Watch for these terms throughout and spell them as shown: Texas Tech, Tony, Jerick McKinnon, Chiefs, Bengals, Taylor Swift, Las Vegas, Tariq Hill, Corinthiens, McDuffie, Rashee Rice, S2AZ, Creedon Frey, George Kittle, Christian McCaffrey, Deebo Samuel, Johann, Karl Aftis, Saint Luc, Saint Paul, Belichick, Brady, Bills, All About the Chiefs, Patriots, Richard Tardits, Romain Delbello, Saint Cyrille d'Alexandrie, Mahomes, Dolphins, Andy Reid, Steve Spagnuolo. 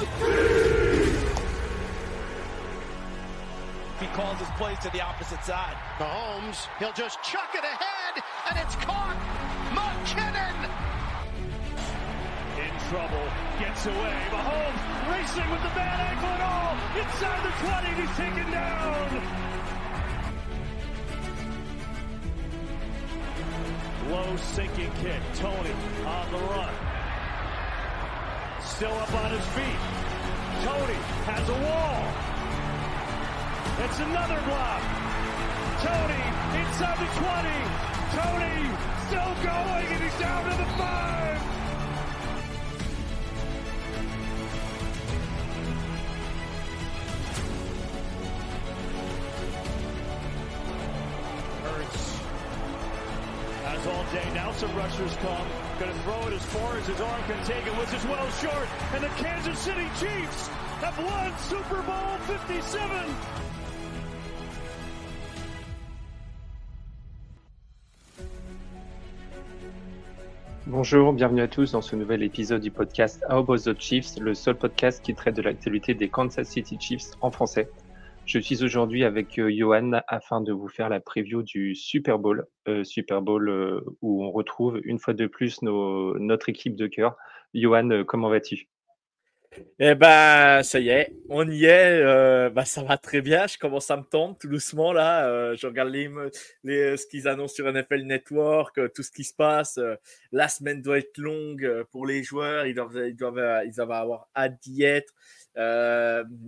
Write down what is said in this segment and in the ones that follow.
He calls his plays to the opposite side. Mahomes, he'll just chuck it ahead, and it's caught. McKinnon in trouble, gets away. Mahomes racing with the bad ankle and all. Inside the 20, he's taken down. Low sinking kick. Tony on the run. Still up on his feet. Tony has a wall. It's another block. Tony inside the 20. Tony still going, and he's down to the 5. Hurts has all day. Now some rushers come. Going to throw it as far as his arm can take it, which is well short. And the Kansas City Chiefs have won Super Bowl 57. Bonjour, bienvenue à tous dans ce nouvel épisode du podcast All About the Chiefs, le seul podcast qui traite de l'actualité des Kansas City Chiefs en français. Je suis aujourd'hui avec Johann afin de vous faire la preview du Super Bowl. Où on retrouve une fois de plus notre équipe de cœur. Johann, comment vas-tu ? Eh ben, ça y est, on y est. Ça va très bien. Je commence à me tendre tout doucement là. Je regarde ce qu'ils annoncent sur NFL Network, tout ce qui se passe. La semaine doit être longue pour les joueurs. Ils doivent avoir hâte d'y être.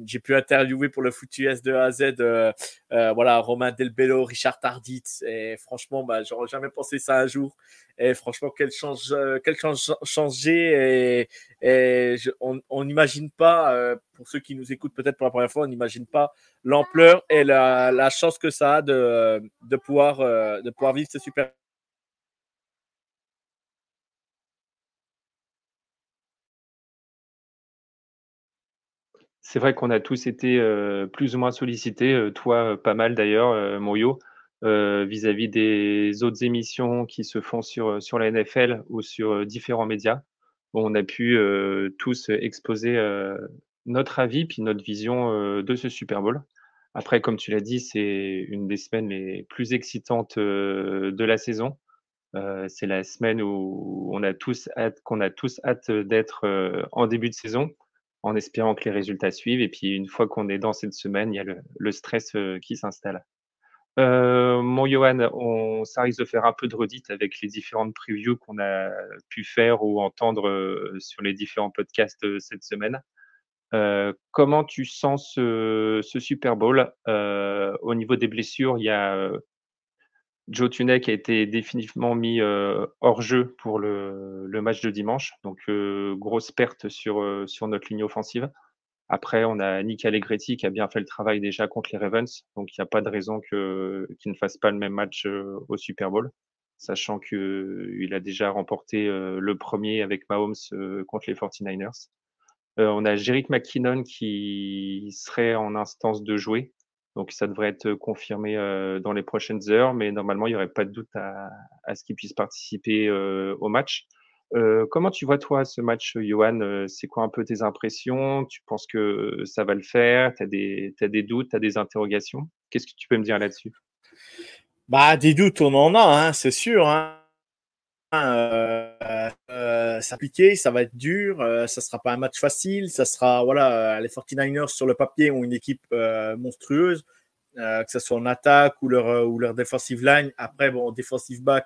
J'ai pu interviewer pour le foutu S2AZ Romain Delbello, Richard Tardits, et franchement j'aurais jamais pensé ça un jour, et franchement quelle chance, on n'imagine pas, pour ceux qui nous écoutent peut-être pour la première fois, on n'imagine pas l'ampleur et la chance que ça a de pouvoir vivre ce super. C'est vrai qu'on a tous été plus ou moins sollicités, toi pas mal d'ailleurs, Moyo, vis-à-vis des autres émissions qui se font sur la NFL ou sur différents médias. On a pu tous exposer notre avis puis notre vision de ce Super Bowl. Après, comme tu l'as dit, c'est une des semaines les plus excitantes de la saison. C'est la semaine où qu'on a tous hâte d'être en début de saison, en espérant que les résultats suivent. Et puis, une fois qu'on est dans cette semaine, il y a le stress qui s'installe. Mon Johan, ça risque de faire un peu de redite avec les différentes previews qu'on a pu faire ou entendre sur les différents podcasts cette semaine. Comment tu sens ce Super Bowl ? Au niveau des blessures, il y a Joe Thuney qui a été définitivement mis hors jeu pour le match de dimanche. Donc, grosse perte sur notre ligne offensive. Après, on a Nick Allegretti qui a bien fait le travail déjà contre les Ravens. Donc, il n'y a pas de raison qu'il ne fasse pas le même match au Super Bowl, sachant qu'il a déjà remporté le premier avec Mahomes contre les 49ers. On a Jerick McKinnon qui serait en instance de jouer. Donc, ça devrait être confirmé dans les prochaines heures, mais normalement, il n'y aurait pas de doute à ce qu'il puisse participer au match. Comment tu vois, toi, ce match, Johan ? C'est quoi un peu tes impressions ? Tu penses que ça va le faire ? Tu as des doutes, tu as des interrogations ? Qu'est-ce que tu peux me dire là-dessus ? Des doutes, on en a, c'est sûr. S'appliquer, ça va être dur, ça sera pas un match facile, ça sera les 49ers sur le papier ont une équipe monstrueuse, que ce soit en attaque ou leur defensive line. Après defensive back,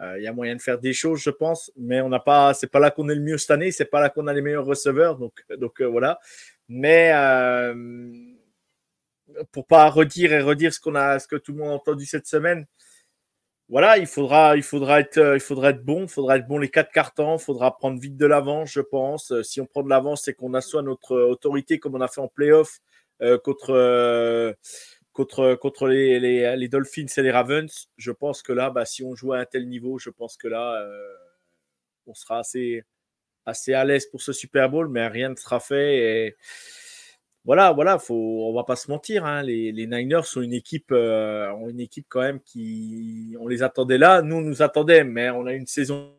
il y a moyen de faire des choses, je pense, mais c'est pas là qu'on est le mieux cette année, c'est pas là qu'on a les meilleurs receveurs, donc voilà. Mais pour pas redire ce que tout le monde a entendu cette semaine. Voilà, il faudra être bon les 4 cartons, il faudra prendre vite de l'avance, je pense. Si on prend de l'avance, c'est qu'on assoit notre autorité comme on a fait en play-off contre les Dolphins et les Ravens. Je pense que là, si on joue à un tel niveau, je pense que là, on sera assez à l'aise pour ce Super Bowl, mais rien ne sera fait. Et Voilà, on va pas se mentir, les Niners sont ont une équipe quand même on les attendait là, nous on nous attendait, mais on a une saison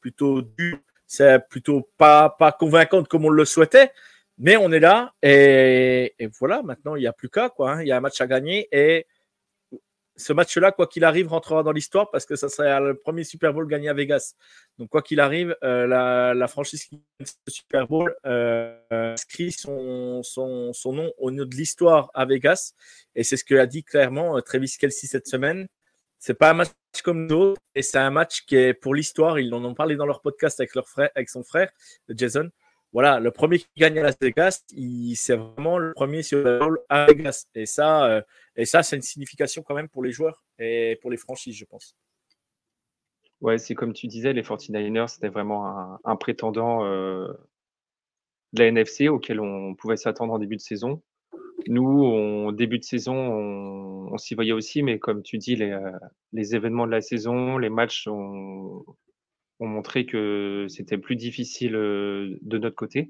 plutôt dure c'est plutôt pas convaincante comme on le souhaitait, mais on est là et voilà, maintenant il n'y a plus qu'à quoi, hein. Il y a un match à gagner et ce match-là, quoi qu'il arrive, rentrera dans l'histoire parce que ça serait le premier Super Bowl gagné à Vegas. Donc, quoi qu'il arrive, la franchise qui gagne ce Super Bowl inscrit son nom au nom de l'histoire à Vegas. Et c'est ce que a dit clairement Travis Kelce cette semaine. C'est pas un match comme d'autres et c'est un match qui est pour l'histoire. Ils en ont parlé dans leur podcast avec son frère, Jason. Voilà, le premier qui gagne à Las Vegas, c'est vraiment le premier Super Bowl à Vegas. Et ça, c'est une signification quand même pour les joueurs et pour les franchises, je pense. Ouais, c'est comme tu disais, les 49ers, c'était vraiment un prétendant de la NFC auquel on pouvait s'attendre en début de saison. Nous, en début de saison, on s'y voyait aussi, mais comme tu dis, les événements de la saison, les matchs ont montré que c'était plus difficile de notre côté.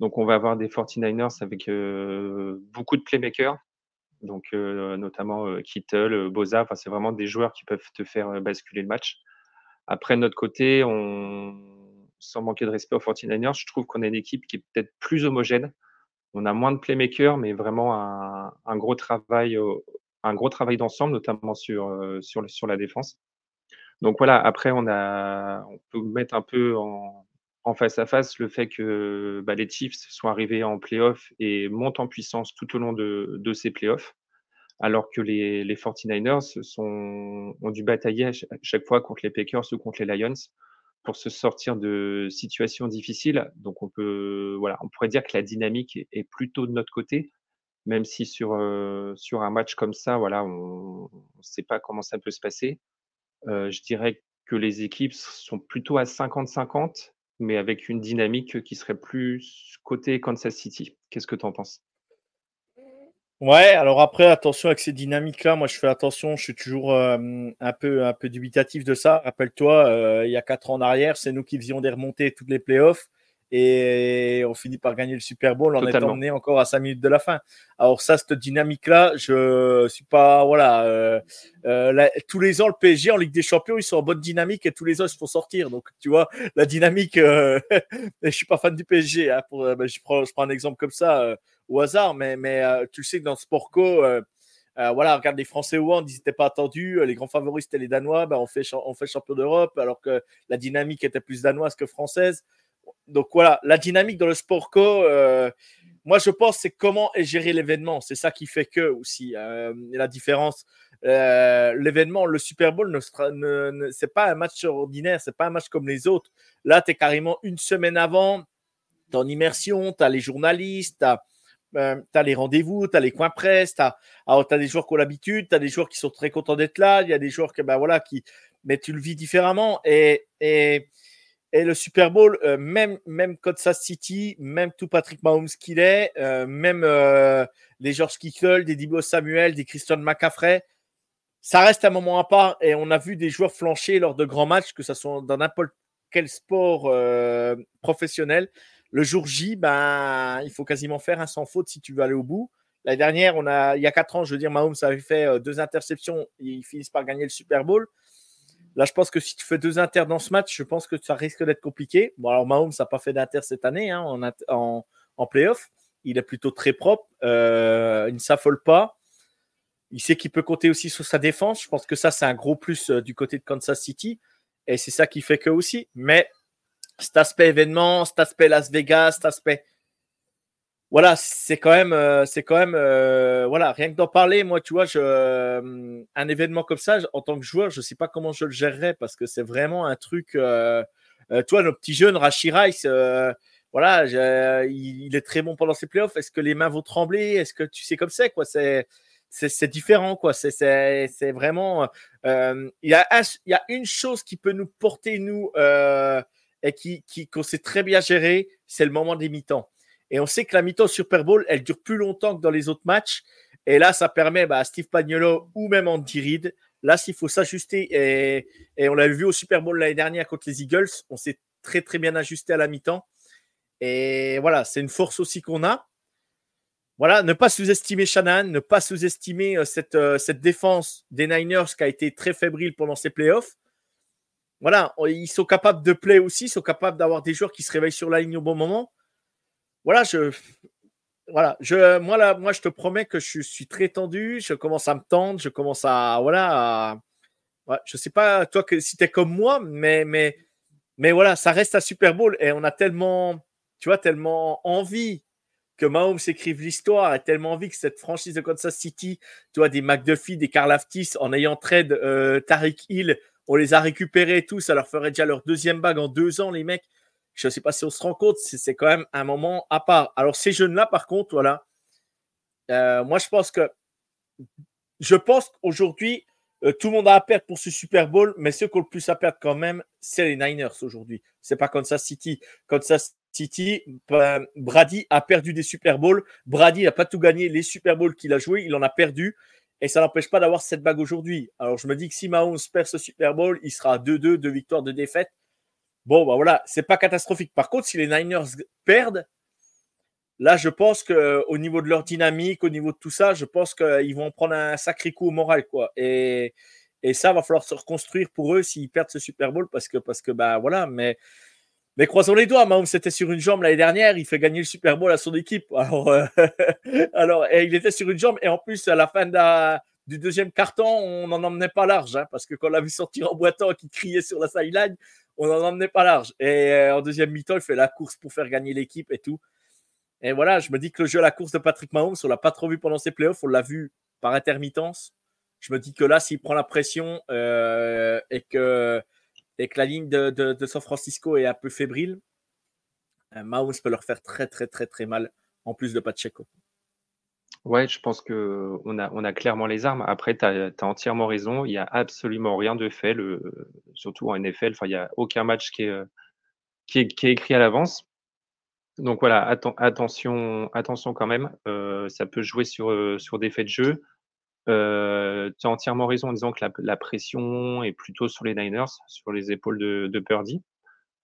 Donc, on va avoir des 49ers avec beaucoup de playmakers, donc notamment Kittle, Bosa. Enfin, c'est vraiment des joueurs qui peuvent te faire basculer le match. Après, de notre côté, sans manquer de respect aux 49ers, je trouve qu'on a une équipe qui est peut-être plus homogène. On a moins de playmakers, mais vraiment un gros travail d'ensemble, notamment sur la défense. Donc voilà, après, on peut mettre un peu en face à face le fait que les Chiefs sont arrivés en play-off et montent en puissance tout au long de ces play-offs, alors que les 49ers ont dû batailler à chaque fois contre les Packers ou contre les Lions pour se sortir de situations difficiles. Donc on pourrait dire que la dynamique est plutôt de notre côté, même si sur un match comme ça, voilà, on ne sait pas comment ça peut se passer. Je dirais que les équipes sont plutôt à 50-50, mais avec une dynamique qui serait plus côté Kansas City. Qu'est-ce que tu en penses ? Ouais, alors après, attention avec ces dynamiques-là. Moi, je fais attention, je suis toujours un peu dubitatif de ça. Rappelle-toi, il y a 4 ans en arrière, c'est nous qui faisions des remontées toutes les playoffs. Et on finit par gagner le Super Bowl en étant emmené encore à 5 minutes de la fin. Alors ça, cette dynamique-là, je suis pas... Voilà, tous les ans, le PSG en Ligue des Champions, ils sont en bonne dynamique et tous les ans, ils se font sortir. Donc, tu vois, la dynamique... je suis pas fan du PSG. Hein, je prends un exemple comme ça au hasard, mais tu le sais que dans Sport Co... regarde les Français ou ils n'étaient pas attendus. Les grands favoris, c'était les Danois. On fait champion d'Europe alors que la dynamique était plus danoise que française. Donc voilà, la dynamique dans le sport co, moi je pense c'est comment est géré l'événement, c'est ça qui fait que aussi la différence. L'événement, le Super Bowl, c'est pas un match ordinaire, c'est pas un match comme les autres. Là t'es carrément une semaine avant, t'es en immersion, t'as les journalistes, t'as les rendez-vous, t'as les coins presse, t'as des joueurs qui ont l'habitude, t'as des joueurs qui sont très contents d'être là, il y a des joueurs qui, mais tu le vis différemment et le Super Bowl, même Kansas City, même tout Patrick Mahomes qu'il est, même les George Kittle, des Deebo Samuel, des Christian McCaffrey, ça reste un moment à part. Et on a vu des joueurs flancher lors de grands matchs, que ce soit dans n'importe quel sport professionnel. Le jour J, il faut quasiment faire un sans faute si tu veux aller au bout. L'année dernière, il y a 4 ans, je veux dire, Mahomes avait fait 2 interceptions, ils finissent par gagner le Super Bowl. Là, je pense que si tu fais 2 inters dans ce match, je pense que ça risque d'être compliqué. Bon, alors Mahomes n'a pas fait d'inter cette année en play-off. Il est plutôt très propre. Il ne s'affole pas. Il sait qu'il peut compter aussi sur sa défense. Je pense que ça, c'est un gros plus du côté de Kansas City. Et c'est ça qui fait que aussi. Mais cet aspect événement, cet aspect Las Vegas, cet aspect... Voilà, c'est quand même, rien que d'en parler, moi, tu vois, un événement comme ça, en tant que joueur, je sais pas comment je le gérerais parce que c'est vraiment un truc, toi, nos petits jeunes, Rashee Rice, il est très bon pendant ses playoffs. Est-ce que les mains vont trembler? Est-ce que tu sais comme c'est, quoi? C'est différent, quoi. C'est vraiment, il y a une chose qui peut nous porter, nous, et qu'on sait très bien gérer, c'est le moment des mi-temps. Et on sait que la mi-temps au Super Bowl, elle dure plus longtemps que dans les autres matchs. Et là, ça permet à Steve Spagnuolo ou même Andy Reid. Là, s'il faut s'ajuster, et on l'a vu au Super Bowl l'année dernière contre les Eagles, on s'est très, très bien ajusté à la mi-temps. Et voilà, c'est une force aussi qu'on a. Voilà, ne pas sous-estimer Shanahan, ne pas sous-estimer cette défense des Niners qui a été très fébrile pendant ses playoffs. Voilà, ils sont capables de play aussi, ils sont capables d'avoir des joueurs qui se réveillent sur la ligne au bon moment. Voilà, moi, je te promets que je suis très tendu, je commence à me tendre, je commence à, je sais pas toi que, si t'es comme moi, mais voilà, ça reste un Super Bowl et on a tellement envie que Mahomes écrive l'histoire et tellement envie que cette franchise de Kansas City, tu vois, des McDuffie, des Karl Aftis, en ayant trade Tariq Hill, on les a récupérés et tout, ça leur ferait déjà leur deuxième bague en 2 ans, les mecs. Je ne sais pas si on se rend compte, c'est quand même un moment à part. Alors, ces jeunes-là, par contre, voilà, moi, je pense qu'aujourd'hui, tout le monde a à perdre pour ce Super Bowl, mais ceux qui ont le plus à perdre quand même, c'est les Niners aujourd'hui. Ce n'est pas Kansas City. Kansas City, Brady a perdu des Super Bowls. Brady n'a pas tout gagné. Les Super Bowls qu'il a joués, il en a perdu. Et ça n'empêche pas d'avoir cette bague aujourd'hui. Alors, je me dis que si Mahomes perd ce Super Bowl, il sera à 2-2, 2 victoires, 2 défaites. Bon, ben voilà, c'est pas catastrophique. Par contre, si les Niners perdent, là, je pense qu'au niveau de leur dynamique, au niveau de tout ça, je pense qu'ils vont prendre un sacré coup au moral, quoi. Et ça, va falloir se reconstruire pour eux s'ils perdent ce Super Bowl parce que ben voilà, mais croisons les doigts. Mahomes était sur une jambe l'année dernière, il fait gagner le Super Bowl à son équipe. Alors et il était sur une jambe et en plus, à la fin du 2e quart-temps, on n'en emmenait pas large, hein, parce que quand on l'a vu sortir en boitant et qu'il criait sur la sideline, on n'en emmenait pas large. Et en 2e mi-temps, il fait la course pour faire gagner l'équipe et tout. Et voilà, je me dis que le jeu à la course de Patrick Mahomes, on ne l'a pas trop vu pendant ses playoffs, on l'a vu par intermittence. Je me dis que là, s'il prend la pression et que la ligne de San Francisco est un peu fébrile, Mahomes peut leur faire très, très, très, très mal, en plus de Pacheco. Ouais, je pense qu'on a clairement les armes. Après, tu as entièrement raison. Il n'y a absolument rien de fait, surtout en NFL. Enfin, il n'y a aucun match qui est écrit à l'avance. Donc voilà, attention quand même. Ça peut jouer sur des faits de jeu. Tu as entièrement raison en disant que la pression est plutôt sur les Niners, sur les épaules de Purdy.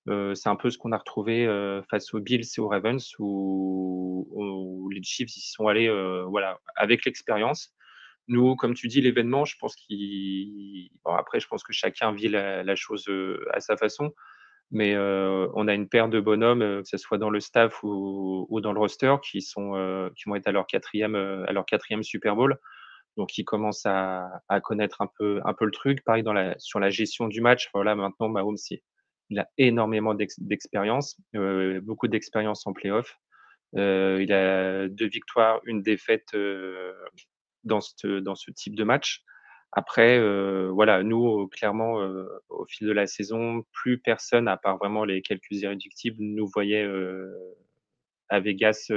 C'est un peu ce qu'on a retrouvé face aux Bills et aux Ravens où les Chiefs y sont allés avec l'expérience. Nous, comme tu dis, l'événement, je pense après, je pense que chacun vit la chose à sa façon, mais on a une paire de bonhommes, que ce soit dans le staff ou dans le roster, qui vont être à leur quatrième Super Bowl. Donc, ils commencent à connaître un peu le truc. Pareil, sur la gestion du match, voilà, maintenant, Mahomes, il a énormément d'expérience, beaucoup d'expérience en play-off. Il a 2 victoires, 1 défaite dans ce type de match. Après, nous, clairement, au fil de la saison, plus personne, à part vraiment les quelques irréductibles, nous voyait à Vegas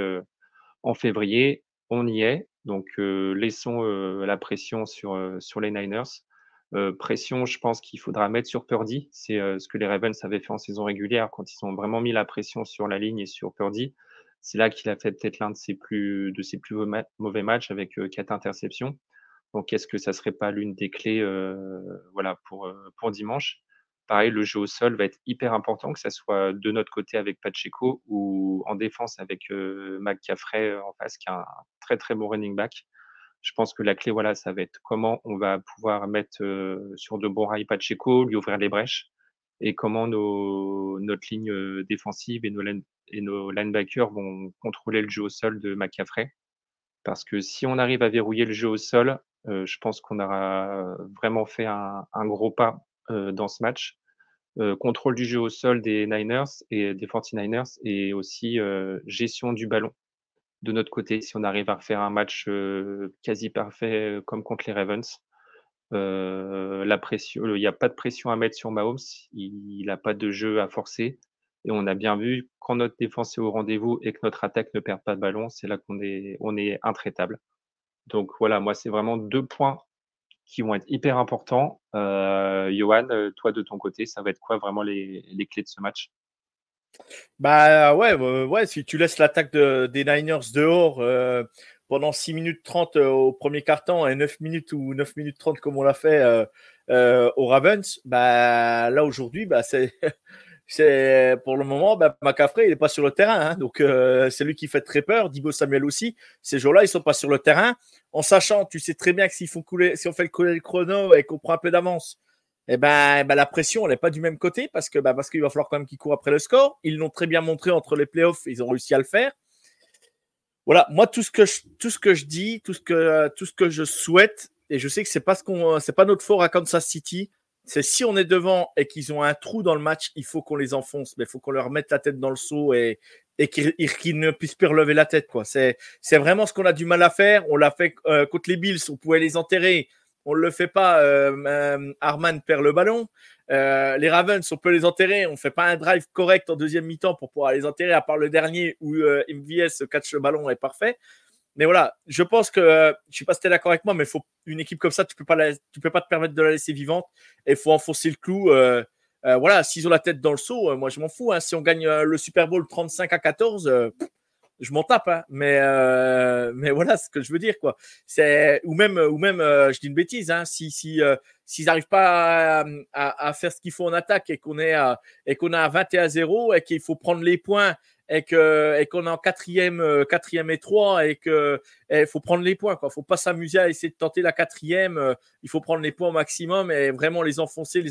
en février. On y est, donc laissons la pression sur les Niners. Pression, je pense qu'il faudra mettre sur Purdy. C'est ce que les Ravens avaient fait en saison régulière quand ils ont vraiment mis la pression sur la ligne et sur Purdy. C'est là qu'il a fait peut-être l'un de ses plus mauvais matchs avec 4 interceptions. Donc, est-ce que ça ne serait pas l'une des clés pour dimanche ? Pareil, le jeu au sol va être hyper important, que ce soit de notre côté avec Pacheco ou en défense avec McCaffrey en face, qui est un très, très bon running back. Je pense que la clé, ça va être comment on va pouvoir mettre sur de bons rails Pacheco, lui ouvrir les brèches, et comment notre ligne défensive et nos linebackers vont contrôler le jeu au sol de McCaffrey. Parce que si on arrive à verrouiller le jeu au sol, je pense qu'on aura vraiment fait un gros pas dans ce match. Contrôle du jeu au sol des Niners et des 49ers, et aussi gestion du ballon. De notre côté, si on arrive à refaire un match quasi parfait comme contre les Ravens, il n'y a pas de pression à mettre sur Mahomes, il n'a pas de jeu à forcer. Et on a bien vu, quand notre défense est au rendez-vous et que notre attaque ne perd pas de ballon, c'est là qu'on est intraitable. Donc voilà, moi, c'est vraiment 2 points qui vont être hyper importants. Johan, toi, de ton côté, ça va être quoi vraiment les clés de ce match ? Bah ouais, si tu laisses l'attaque des Niners dehors pendant 6 minutes 30 au 1er quart-temps et 9 minutes ou 9 minutes 30 comme on l'a fait aux Ravens, bah là aujourd'hui, bah c'est pour le moment, bah, McCaffrey il est pas sur le terrain, hein, donc c'est lui qui fait très peur. Deebo Samuel aussi, ces joueurs-là ils sont pas sur le terrain, en sachant, tu sais très bien que si on fait couler le chrono et qu'on prend un peu d'avance, eh ben, la pression, elle n'est pas du même côté parce qu'il va falloir quand même qu'ils courent après le score. Ils l'ont très bien montré entre les playoffs, ils ont réussi à le faire. Voilà, moi, tout ce que je dis, tout ce que je souhaite, et je sais que c'est pas notre fort à Kansas City, c'est si on est devant et qu'ils ont un trou dans le match, il faut qu'on les enfonce, mais il faut qu'on leur mette la tête dans le seau et qu'ils ne puissent plus relever la tête, quoi. C'est vraiment ce qu'on a du mal à faire. On l'a fait contre les Bills, on pouvait les enterrer. On ne le fait pas, Harman perd le ballon. Les Ravens, on peut les enterrer. On ne fait pas un drive correct en deuxième mi-temps pour pouvoir les enterrer, à part le dernier où MVS catch le ballon est parfait. Mais voilà, je pense que, je ne sais pas si tu es d'accord avec moi, mais faut, une équipe comme ça, tu ne peux pas te permettre de la laisser vivante et il faut enfoncer le clou. Voilà, s'ils ont la tête dans le seau, moi je m'en fous. Hein. Si on gagne le Super Bowl 35-14, je m'en tape, hein, mais voilà ce que je veux dire, quoi. C'est ou même je dis une bêtise, hein, s'ils n'arrivent pas à faire ce qu'il faut en attaque et qu'on a 21-0 et qu'il faut prendre les points et qu'on est en quatrième et 3 et que il faut prendre les points, quoi. Faut pas s'amuser à essayer de tenter la quatrième. Il faut prendre les points au maximum et vraiment les enfoncer.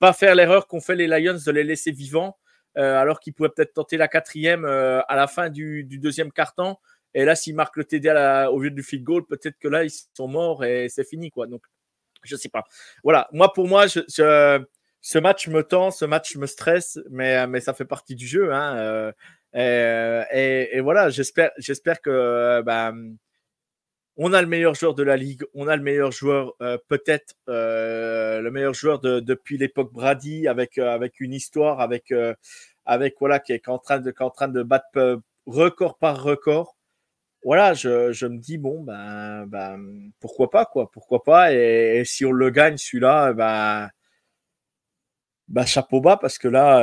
Pas faire l'erreur qu'ont fait les Lions de les laisser vivants. Alors qu'ils pouvaient peut-être tenter la quatrième à la fin du deuxième quart-temps. Et là, s'ils marquent le TD au lieu du field goal, peut-être que là, ils sont morts et c'est fini, quoi. Donc, je ne sais pas. Voilà, pour moi, ce match me tend, ce match me stresse, mais ça fait partie du jeu. Hein, et voilà, j'espère que on a le meilleur joueur de la ligue, on a le meilleur joueur, le meilleur joueur depuis l'époque Brady, avec une histoire, avec voilà qui est en train de battre record par record. Voilà, je me dis bon pourquoi pas, quoi, pourquoi pas, et si on le gagne celui-là, chapeau bas, parce que là,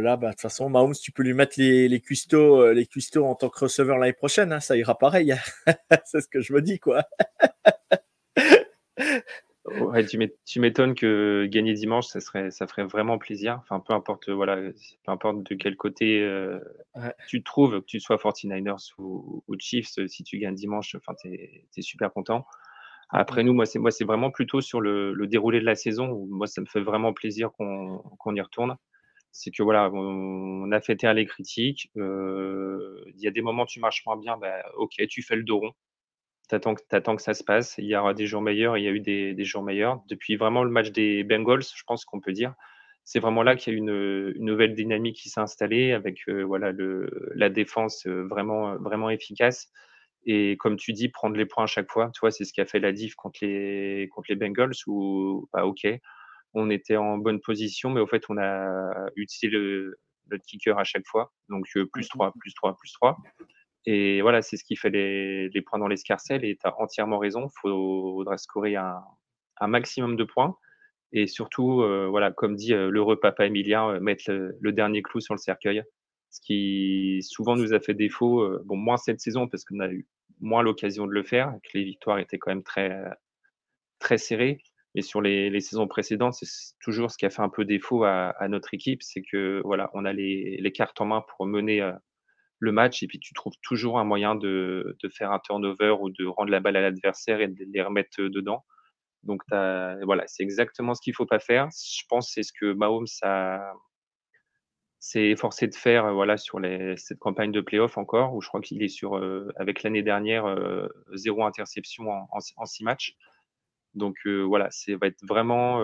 de toute façon, Mahomes, tu peux lui mettre les cuistots en tant que receveur l'année prochaine, hein, ça ira pareil. C'est ce que je me dis, quoi. Ouais, tu m'étonnes que gagner dimanche, ça ferait vraiment plaisir. Enfin, peu importe de quel côté tu te trouves, que tu sois 49ers ou Chiefs, si tu gagnes dimanche, enfin, t'es super content. Après nous, moi c'est vraiment plutôt sur le déroulé de la saison où moi ça me fait vraiment plaisir qu'on y retourne. C'est que voilà, on a fait taire les critiques. Il y a des moments où tu marches moins bien, ok, tu fais le dos rond. T'attends que ça se passe. Il y aura des jours meilleurs, il y a eu des jours meilleurs. Depuis vraiment le match des Bengals, je pense qu'on peut dire, c'est vraiment là qu'il y a une nouvelle dynamique qui s'est installée avec la défense vraiment vraiment efficace. Et comme tu dis, prendre les points à chaque fois, tu vois, c'est ce qu'a fait la diff contre les Bengals où, ok, on était en bonne position, mais au fait, on a utilisé le kicker à chaque fois. Donc, plus 3, plus 3, plus 3. Et voilà, c'est ce qui fait les points dans l'escarcelle. Et tu as entièrement raison, il faudra scorer un maximum de points. Et surtout, voilà, comme dit l'heureux papa Émilien, mettre le dernier clou sur le cercueil. Ce qui souvent nous a fait défaut, moins cette saison parce qu'on a eu moins l'occasion de le faire, que les victoires étaient quand même très, très serrées. Mais sur les saisons précédentes, c'est toujours ce qui a fait un peu défaut à notre équipe, c'est que voilà, on a les cartes en main pour mener le match et puis tu trouves toujours un moyen de faire un turnover ou de rendre la balle à l'adversaire et de les remettre dedans. Donc voilà, c'est exactement ce qu'il ne faut pas faire. Je pense que c'est ce que Mahomes a... C'est forcé de faire voilà, sur cette campagne de play-off encore, où je crois qu'il est sur, avec l'année dernière, 0 interception en 6 matchs. Donc voilà, ça va être vraiment,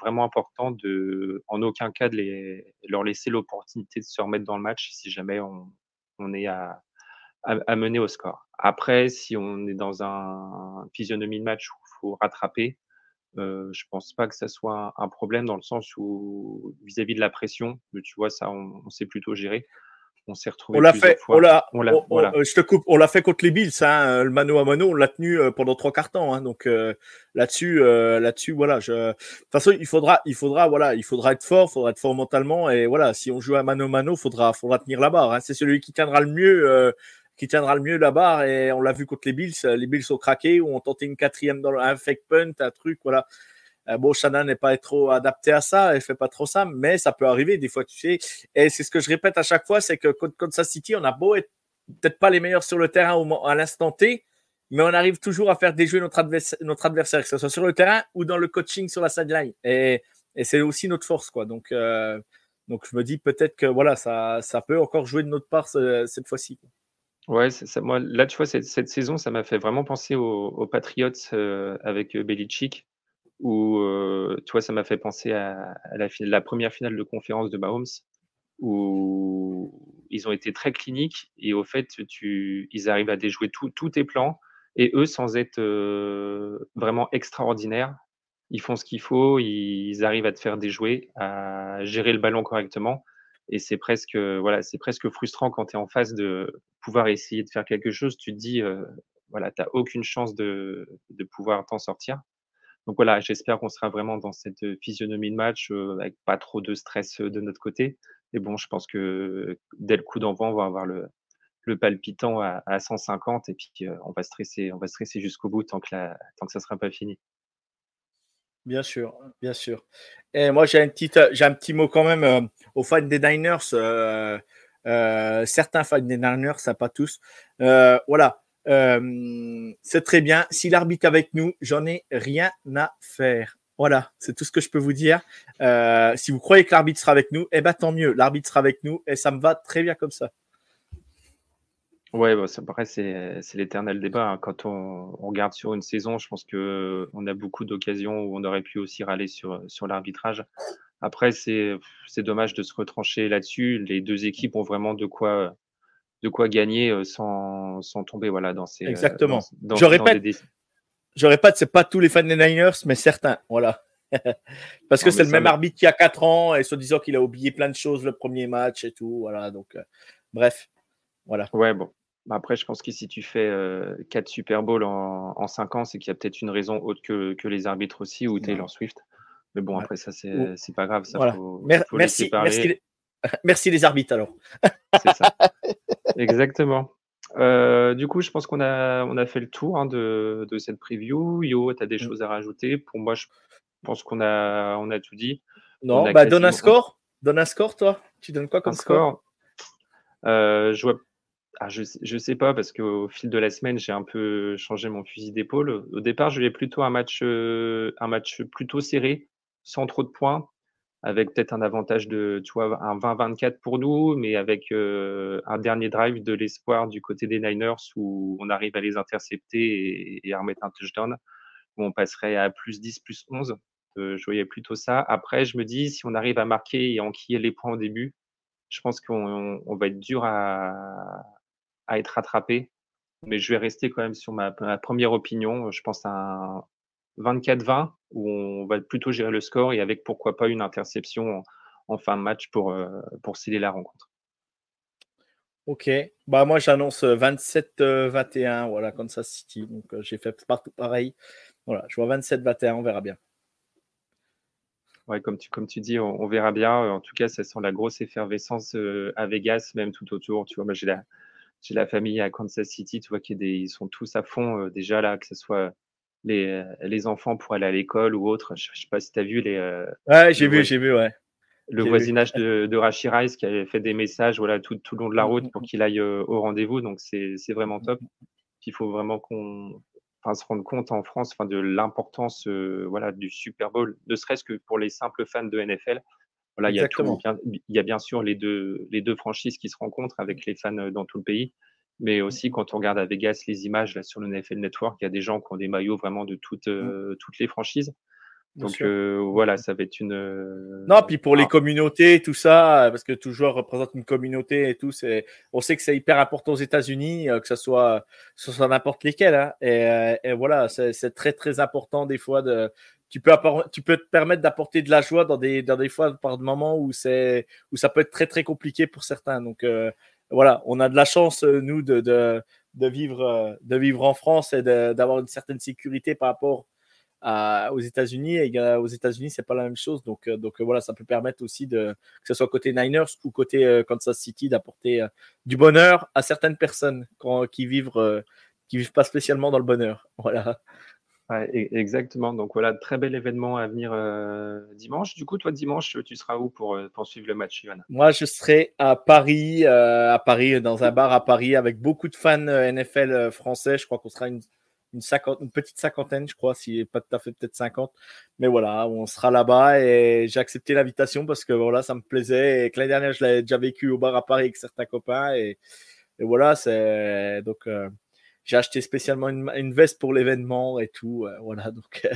vraiment important de, en aucun cas, de leur laisser l'opportunité de se remettre dans le match si jamais on est à mener au score. Après, si on est dans une physionomie de match où il faut rattraper, je pense pas que ça soit un problème dans le sens où vis-à-vis de la pression, mais tu vois ça, on s'est plutôt géré. On s'est retrouvé. On l'a fait. Fois. Je te coupe. On l'a fait contre les Bills, hein, le mano à mano, on l'a tenu pendant 3 quarts-temps. Hein, donc là-dessus, voilà. De toute façon, il faudra être fort, mentalement, et voilà. Si on joue à mano à mano, faudra tenir la barre. Hein, c'est celui qui tiendra le mieux. Qui tiendra le mieux la barre, et on l'a vu contre les Bills. Les Bills ont craqué, ou ont tenté une quatrième dans un fake punt, un truc, voilà. Bon, Shannon n'est pas trop adapté à ça, elle fait pas trop ça, mais ça peut arriver des fois, tu sais. Et c'est ce que je répète à chaque fois, c'est que contre Kansas City, on a beau être peut-être pas les meilleurs sur le terrain à l'instant T, mais on arrive toujours à faire déjouer notre adversaire, que ce soit sur le terrain ou dans le coaching sur la sideline. Et c'est aussi notre force, quoi. Donc je me dis peut-être que voilà, ça peut encore jouer de notre part cette fois-ci. Ouais, moi, là, tu vois, cette saison, ça m'a fait vraiment penser aux Patriots avec Belichick, où, tu vois, ça m'a fait penser à la première finale de conférence de Mahomes, où ils ont été très cliniques et au fait, ils arrivent à déjouer tous tes plans et eux, sans être vraiment extraordinaires, ils font ce qu'il faut, ils arrivent à te faire déjouer, à gérer le ballon correctement. Et c'est presque frustrant quand tu es en face de pouvoir essayer de faire quelque chose. Tu te dis, voilà, tu n'as aucune chance de pouvoir t'en sortir. Donc voilà, j'espère qu'on sera vraiment dans cette physionomie de match avec pas trop de stress de notre côté. Et bon, je pense que dès le coup d'envoi, on va avoir le palpitant à 150 et puis on va stresser jusqu'au bout tant que ça ne sera pas fini. Bien sûr, bien sûr. Et moi, j'ai un petit mot quand même aux fans des Niners. Certains fans des Niners, ça pas tous. Voilà, c'est très bien. Si l'arbitre avec nous, j'en ai rien à faire. Voilà, c'est tout ce que je peux vous dire. Si vous croyez que l'arbitre sera avec nous, eh ben tant mieux. L'arbitre sera avec nous et ça me va très bien comme ça. Ouais, bah, après, c'est l'éternel débat. Hein. Quand on regarde sur une saison, je pense qu'on a beaucoup d'occasions où on aurait pu aussi râler sur l'arbitrage. Après, c'est dommage de se retrancher là-dessus. Les deux équipes ont vraiment de quoi gagner sans tomber voilà, dans ces... Exactement. Je répète, c'est pas tous les fans des Niners, mais certains. Voilà. Parce que non, c'est le même arbitre qu'il y a 4 ans et se disant qu'il a oublié plein de choses le premier match et tout. Voilà, donc bref. Voilà. Ouais, bon. Après, je pense que si tu fais 4 Super Bowl en 5 ans, c'est qu'il y a peut-être une raison autre que les arbitres aussi ou Taylor Swift. Mais bon, après, ça, c'est pas grave. Ça, voilà. faut merci, les séparer. Merci les arbitres, alors. C'est ça. Exactement. Du coup, je pense qu'on a fait le tour hein, de cette preview. Yo, tu as des choses à rajouter? Pour moi, je pense qu'on a tout dit. Non, bah, donne un score. Donne un score, toi. Tu donnes quoi comme score? Je sais pas parce qu'au fil de la semaine j'ai un peu changé mon fusil d'épaule. Au départ je voulais plutôt un match plutôt serré sans trop de points avec peut-être un avantage de tu vois, un 20-24 pour nous mais avec un dernier drive de l'espoir du côté des Niners où on arrive à les intercepter et à remettre un touchdown où on passerait à +10, +11. Je voyais plutôt ça. Après je me dis si on arrive à marquer et à enquiller les points au début, je pense qu'on va être dur à être rattrapé, mais je vais rester quand même sur ma première opinion. Je pense à un 24-20 où on va plutôt gérer le score et avec pourquoi pas une interception en fin de match pour sceller la rencontre. Ok, bah moi j'annonce 27-21, voilà, Kansas City. Donc j'ai fait partout pareil. Voilà, je vois 27-21, on verra bien. Ouais, comme tu dis, on verra bien. En tout cas, ça sent la grosse effervescence à Vegas, même tout autour. Tu vois, moi, j'ai la famille à Kansas City, tu vois, ils sont tous à fond déjà là, que ce soit les enfants pour aller à l'école ou autre. Je ne sais pas si tu as vu les. Ouais, j'ai vu, ouais. Le voisinage de Rashee Rice qui avait fait des messages voilà, tout le long de la route pour qu'il aille au rendez-vous. Donc, c'est vraiment top. Il faut vraiment qu'on. Enfin, se rendre compte en France de l'importance voilà, du Super Bowl, ne serait-ce que pour les simples fans de NFL. Voilà, il y a bien sûr les deux franchises qui se rencontrent avec les fans dans tout le pays, mais aussi quand on regarde à Vegas les images là, sur le NFL Network, il y a des gens qui ont des maillots vraiment de toutes les franchises. Donc voilà, ça va être une… Non, puis pour les communautés, tout ça, parce que tout joueur représente une communauté et tout, on sait que c'est hyper important aux États-Unis, que ce soit n'importe lesquels. Hein. Et voilà, c'est très, très important des fois de… Tu peux te permettre d'apporter de la joie dans des fois par des moments où ça peut être très, très compliqué pour certains. Donc voilà, on a de la chance, nous, de vivre en France et d'avoir une certaine sécurité par rapport aux États-Unis et aux États-Unis c'est pas la même chose donc voilà ça peut permettre aussi que ce soit côté Niners ou côté Kansas City d'apporter du bonheur à certaines personnes qui vivent pas spécialement dans le bonheur voilà ouais, exactement donc voilà très bel événement à venir dimanche. Du coup toi dimanche tu seras où pour suivre le match Johann? Moi je serai à Paris dans un bar à Paris avec beaucoup de fans NFL français. Je crois qu'on sera une une petite cinquantaine, je crois, si pas tout à fait, peut-être 50. Mais voilà, on sera là-bas et j'ai accepté l'invitation parce que voilà, ça me plaisait. Et que l'année dernière, je l'avais déjà vécu au bar à Paris avec certains copains. Et voilà, c'est donc j'ai acheté spécialement une veste pour l'événement et tout. Voilà, donc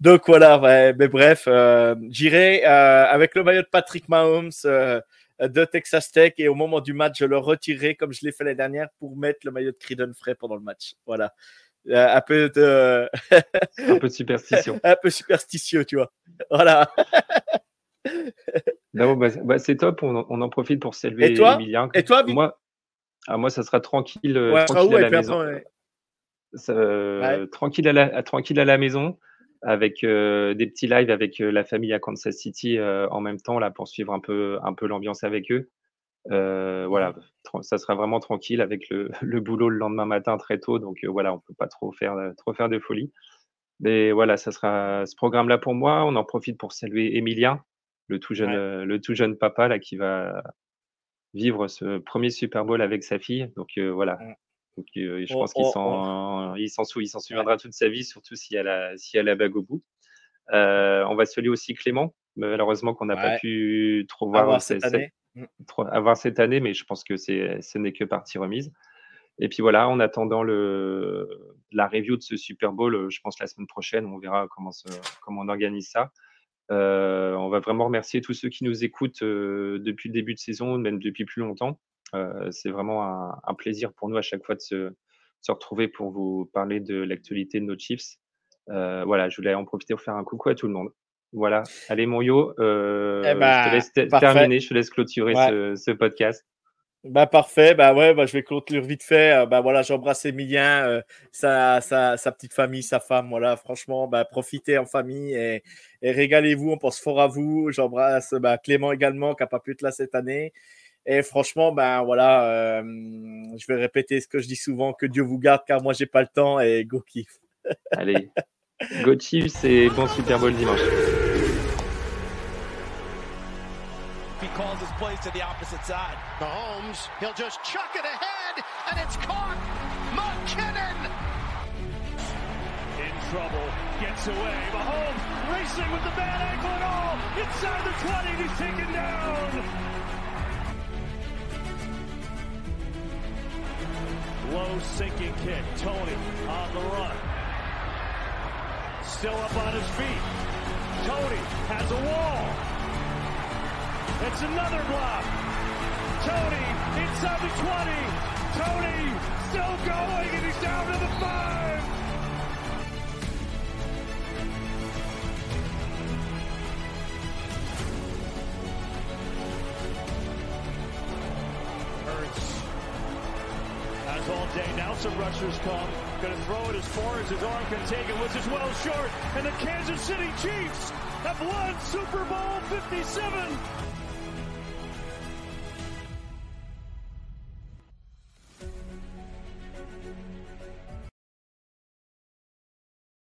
donc voilà, ouais, mais bref, j'irai avec le maillot de Patrick Mahomes. De Texas Tech et au moment du match je le retirerai comme je l'ai fait l'année dernière pour mettre le maillot de Creedon Frey pendant le match. Voilà, un peu de superstition, un peu superstitieux, tu vois. Voilà. Non, bah, c'est top, on en profite pour saluer Émilien. Et toi, moi ça sera tranquille, ouais, tranquille, à la maison. Après, ouais. Ouais. Tranquille à la maison. Avec des petits lives avec la famille à Kansas City en même temps là pour suivre un peu l'ambiance avec eux. Voilà, ça sera vraiment tranquille avec le boulot le lendemain matin très tôt. Donc voilà, on peut pas trop faire de folie. Mais voilà, ça sera ce programme là pour moi. On en profite pour saluer Émilien, le tout jeune papa là qui va vivre ce premier Super Bowl avec sa fille. Donc voilà. Ouais. Donc, je pense qu'il s'en souviendra toute sa vie, surtout s'il y a la bague au bout. On va saluer aussi Clément, malheureusement qu'on n'a pas pu trop voir cette année, mais je pense que ce n'est que partie remise. Et puis voilà, en attendant la review de ce Super Bowl, je pense la semaine prochaine, on verra comment on organise ça. On va vraiment remercier tous ceux qui nous écoutent depuis le début de saison, même depuis plus longtemps. C'est vraiment un plaisir pour nous à chaque fois de se retrouver pour vous parler de l'actualité de nos Chiefs. Voilà, je voulais en profiter pour faire un coucou à tout le monde. Voilà, allez mon yo, je te laisse terminer, je te laisse clôturer ce podcast. Bah parfait, bah ouais, bah je vais conclure vite fait. Bah voilà, j'embrasse Émilien, sa petite famille, sa femme. Voilà, franchement, bah profitez en famille et régalez-vous. On pense fort à vous. J'embrasse Clément également qui n'a pas pu être là cette année. Et franchement, ben voilà, je vais répéter ce que je dis souvent, que Dieu vous garde, car moi j'ai pas le temps et go kiff. Allez, go Chiefs et bon Super Bowl dimanche. He calls his plays to the opposite side. Mahomes, he'll just chuck it ahead and it's caught. McKinnon in trouble, gets away. Mahomes racing with the bad ankle and all inside the 20. He's taken down. Low sinking kick, Tony on the run, still up on his feet, Tony has a wall, it's another block, Tony inside the 20, Tony still going and he's down to the 5. All day now some rushers come, gonna throw it as far as his arm can take it, which is well short, and the Kansas City Chiefs have won Super Bowl 57.